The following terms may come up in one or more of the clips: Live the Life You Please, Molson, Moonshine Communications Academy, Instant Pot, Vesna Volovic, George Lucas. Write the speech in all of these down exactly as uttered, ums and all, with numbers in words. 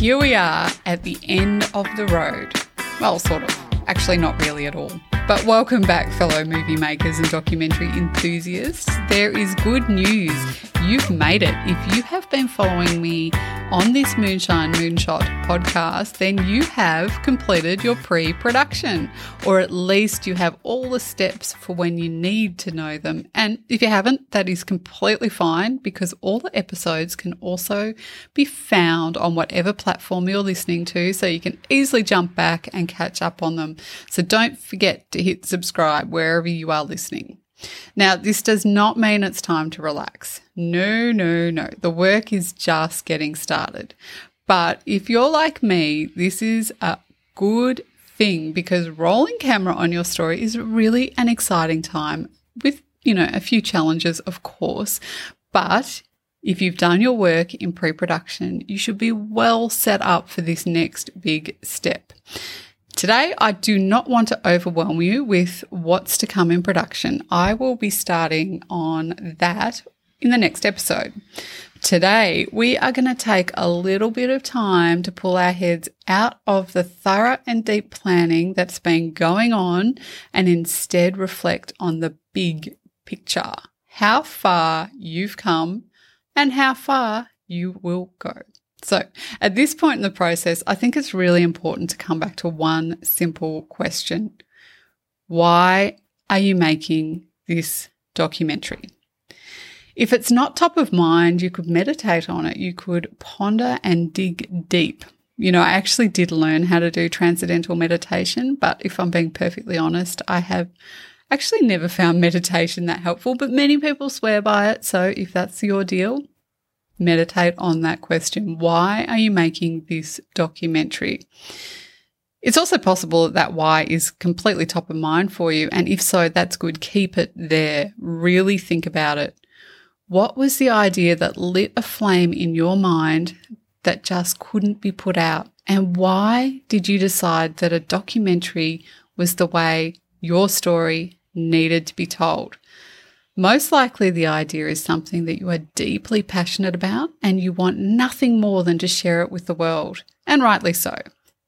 here we are at the end of the road. Well, sort of. Actually, not really at all. But welcome back, fellow movie makers and documentary enthusiasts. There is good news. You've made it. If you have been following me on this Moonshine Moonshot podcast, then you have completed your pre-production, or at least you have all the steps for when you need to know them. And if you haven't, that is completely fine, because all the episodes can also be found on whatever platform you're listening to, so you can easily jump back and catch up on them. So don't forget to hit subscribe wherever you are listening. Now, this does not mean it's time to relax. No, no, no. The work is just getting started. But if you're like me, this is a good thing, because rolling camera on your story is really an exciting time with, you know, a few challenges, of course. But if you've done your work in pre-production, you should be well set up for this next big step. Today, I do not want to overwhelm you with what's to come in production. I will be starting on that in the next episode. Today, we are going to take a little bit of time to pull our heads out of the thorough and deep planning that's been going on and instead reflect on the big picture, how far you've come and how far you will go. So at this point in the process, I think it's really important to come back to one simple question. Why are you making this documentary? If it's not top of mind, you could meditate on it. You could ponder and dig deep. You know, I actually did learn how to do transcendental meditation, but if I'm being perfectly honest, I have actually never found meditation that helpful, but many people swear by it. So if that's your deal, meditate on that question. Why are you making this documentary? It's also possible that that why is completely top of mind for you. And if so, that's good. Keep it there. Really think about it. What was the idea that lit a flame in your mind that just couldn't be put out? And why did you decide that a documentary was the way your story needed to be told? Most likely the idea is something that you are deeply passionate about and you want nothing more than to share it with the world, and rightly so.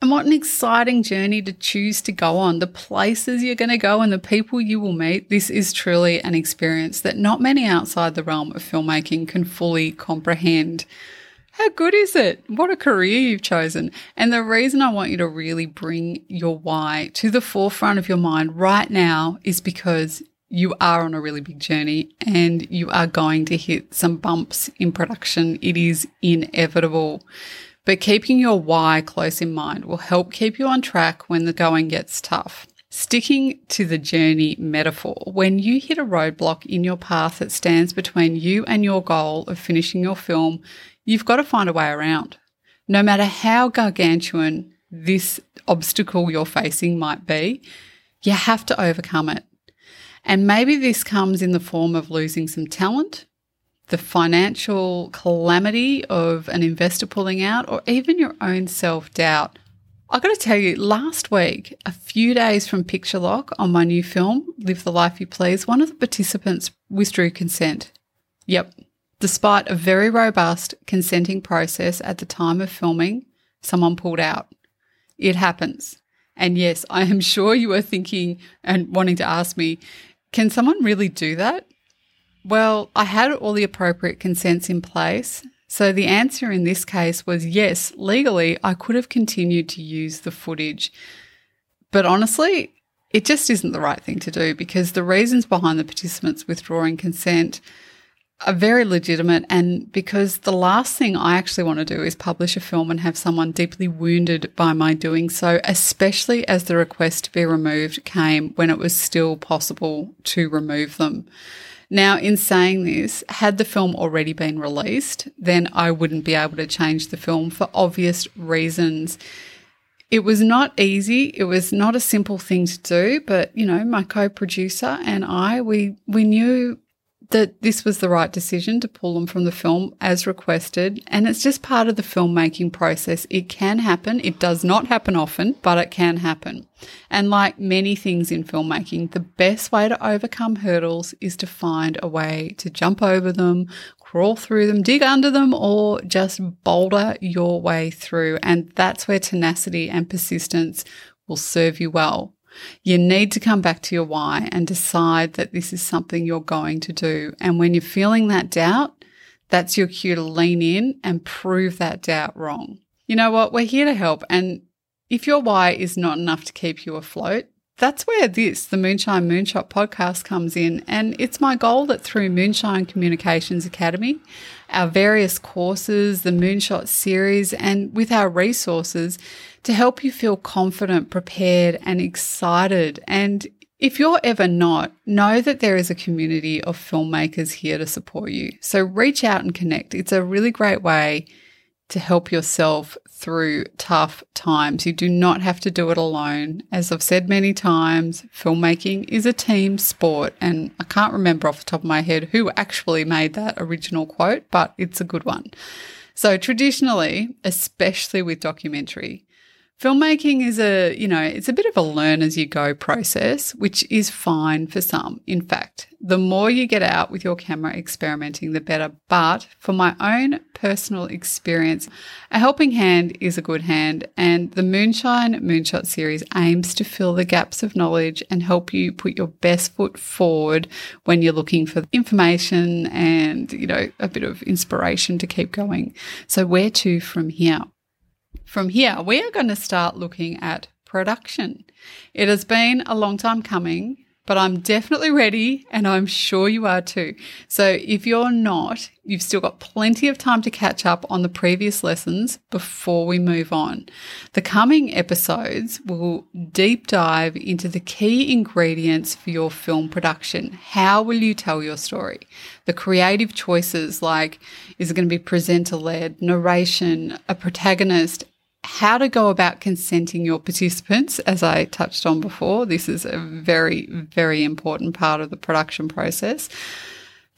And what an exciting journey to choose to go on, the places you're going to go and the people you will meet. This is truly an experience that not many outside the realm of filmmaking can fully comprehend. How good is it? What a career you've chosen. And the reason I want you to really bring your why to the forefront of your mind right now is because you are on a really big journey and you are going to hit some bumps in production. It is inevitable. But keeping your why close in mind will help keep you on track when the going gets tough. Sticking to the journey metaphor, when you hit a roadblock in your path that stands between you and your goal of finishing your film, you've got to find a way around. No matter how gargantuan this obstacle you're facing might be, you have to overcome it. And maybe this comes in the form of losing some talent, the financial calamity of an investor pulling out, or even your own self-doubt. I've got to tell you, last week, a few days from picture lock on my new film, Live the Life You Please, one of the participants withdrew consent. Yep. Despite a very robust consenting process at the time of filming, someone pulled out. It happens. And yes, I am sure you are thinking and wanting to ask me, can someone really do that? Well, I had all the appropriate consents in place. So the answer in this case was yes, legally I could have continued to use the footage. But honestly, it just isn't the right thing to do, because the reasons behind the participants withdrawing consent are very legitimate, and because the last thing I actually want to do is publish a film and have someone deeply wounded by my doing so, especially as the request to be removed came when it was still possible to remove them. Now, in saying this, had the film already been released, then I wouldn't be able to change the film for obvious reasons. It was not easy. It was not a simple thing to do, but, you know, my co-producer and I, we we knew that this was the right decision to pull them from the film as requested, and it's just part of the filmmaking process. It can happen. It does not happen often, but it can happen. And like many things in filmmaking, the best way to overcome hurdles is to find a way to jump over them, crawl through them, dig under them, or just boulder your way through. And that's where tenacity and persistence will serve you well. You need to come back to your why and decide that this is something you're going to do. And when you're feeling that doubt, that's your cue to lean in and prove that doubt wrong. You know what? We're here to help. And if your why is not enough to keep you afloat, that's where this, the Moonshine Moonshot podcast, comes in. And it's my goal that through Moonshine Communications Academy, our various courses, the Moonshot series, and with our resources to help you feel confident, prepared, and excited. And if you're ever not, know that there is a community of filmmakers here to support you. So reach out and connect. It's a really great way to help yourself through tough times. You do not have to do it alone. As I've said many times, filmmaking is a team sport, and I can't remember off the top of my head who actually made that original quote, but it's a good one. So traditionally, especially with documentary, filmmaking is a, you know, it's a bit of a learn-as-you-go process, which is fine for some. In fact, the more you get out with your camera experimenting, the better. But for my own personal experience, a helping hand is a good hand, and the Moonshine Moonshot series aims to fill the gaps of knowledge and help you put your best foot forward when you're looking for information and, you know, a bit of inspiration to keep going. So where to from here? From here, we are going to start looking at production. It has been a long time coming, but I'm definitely ready, and I'm sure you are too. So if you're not, you've still got plenty of time to catch up on the previous lessons before we move on. The coming episodes will deep dive into the key ingredients for your film production. How will you tell your story? The creative choices, like is it going to be presenter-led, narration, a protagonist, how to go about consenting your participants, as I touched on before. This is a very, very important part of the production process,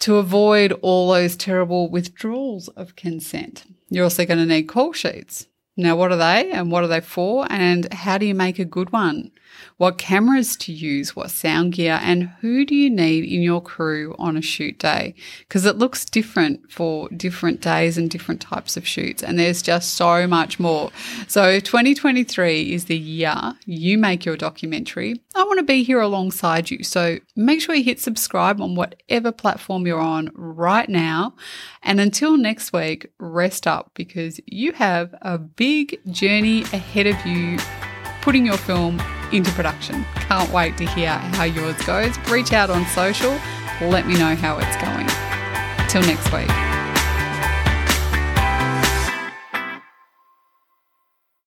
to avoid all those terrible withdrawals of consent. You're also going to need call sheets. Now, what are they and what are they for, and how do you make a good one? What cameras to use, what sound gear, and who do you need in your crew on a shoot day? Because it looks different for different days and different types of shoots, and there's just so much more. So twenty twenty-three is the year you make your documentary. I want to be here alongside you, so make sure you hit subscribe on whatever platform you're on right now. And until next week, rest up, because you have a big Big journey ahead of you, putting your film into production. Can't wait to hear how yours goes. Reach out on social, let me know how it's going. Till next week.